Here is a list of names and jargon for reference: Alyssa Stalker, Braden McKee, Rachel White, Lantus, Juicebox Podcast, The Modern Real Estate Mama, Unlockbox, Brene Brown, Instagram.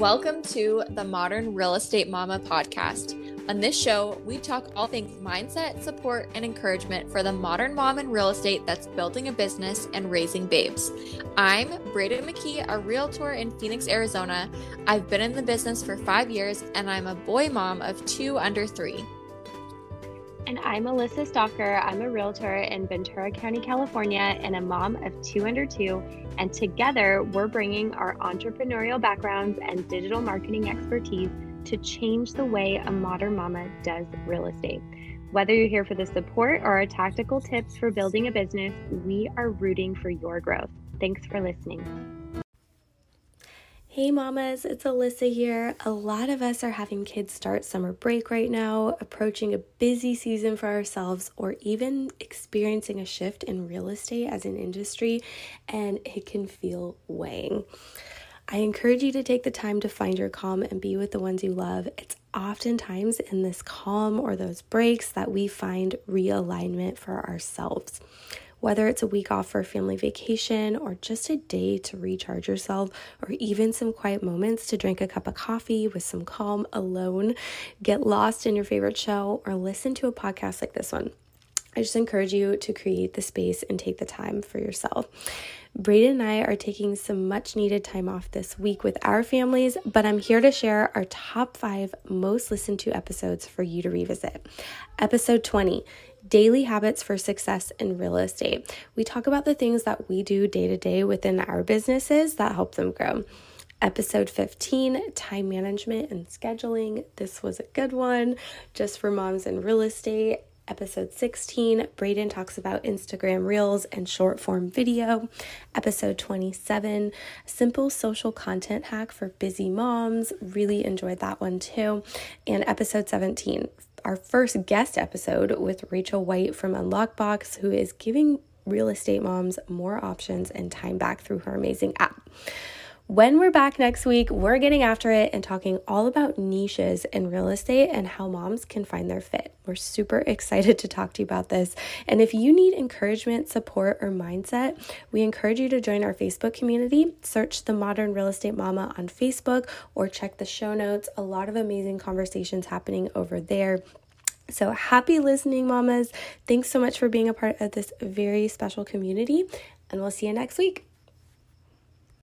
Welcome to the Modern Real Estate Mama podcast. On this show, we talk all things mindset, support, and encouragement for the modern mom in real estate that's building a business and raising babes. I'm Braden McKee, a realtor in Phoenix, Arizona. I've been in the business for 5 years, and I'm a boy mom of 2 under 3. And I'm Alyssa Stalker. I'm a realtor in Ventura County, California, and a mom of 2 under 2. And together, we're bringing our entrepreneurial backgrounds and digital marketing expertise to change the way a modern mama does real estate. Whether you're here for the support or our tactical tips for building a business, we are rooting for your growth. Thanks for listening. Hey mamas, it's Alyssa here. A lot of us are having kids start summer break right now, approaching a busy season for ourselves, or even experiencing a shift in real estate as an industry, and it can feel weighing. I encourage you to take the time to find your calm and be with the ones you love. It's oftentimes in this calm or those breaks that we find realignment for ourselves. Whether it's a week off for a family vacation or just a day to recharge yourself, or even some quiet moments to drink a cup of coffee with some calm alone, get lost in your favorite show, or listen to a podcast like this one. I just encourage you to create the space and take the time for yourself. Braden and I are taking some much needed time off this week with our families, but I'm here to share our top 5 most listened to episodes for you to revisit. Episode 20, Daily Habits for Success in Real Estate. We talk about the things that we do day to day within our businesses that help them grow. Episode 15, Time Management and Scheduling. This was a good one, just for moms in real estate. Episode 16, Braden talks about Instagram Reels and short form video. Episode 27, Simple Social Content Hack for Busy Moms. Really enjoyed that one too. And episode 17, our first guest episode with Rachel White from Unlockbox, who is giving real estate moms more options and time back through her amazing app. When we're back next week, we're getting after it and talking all about niches in real estate and how moms can find their fit. We're super excited to talk to you about this. And if you need encouragement, support, or mindset, we encourage you to join our Facebook community. Search The Modern Real Estate Mama on Facebook or check the show notes. A lot of amazing conversations happening over there. So happy listening, mamas. Thanks so much for being a part of this very special community, and we'll see you next week.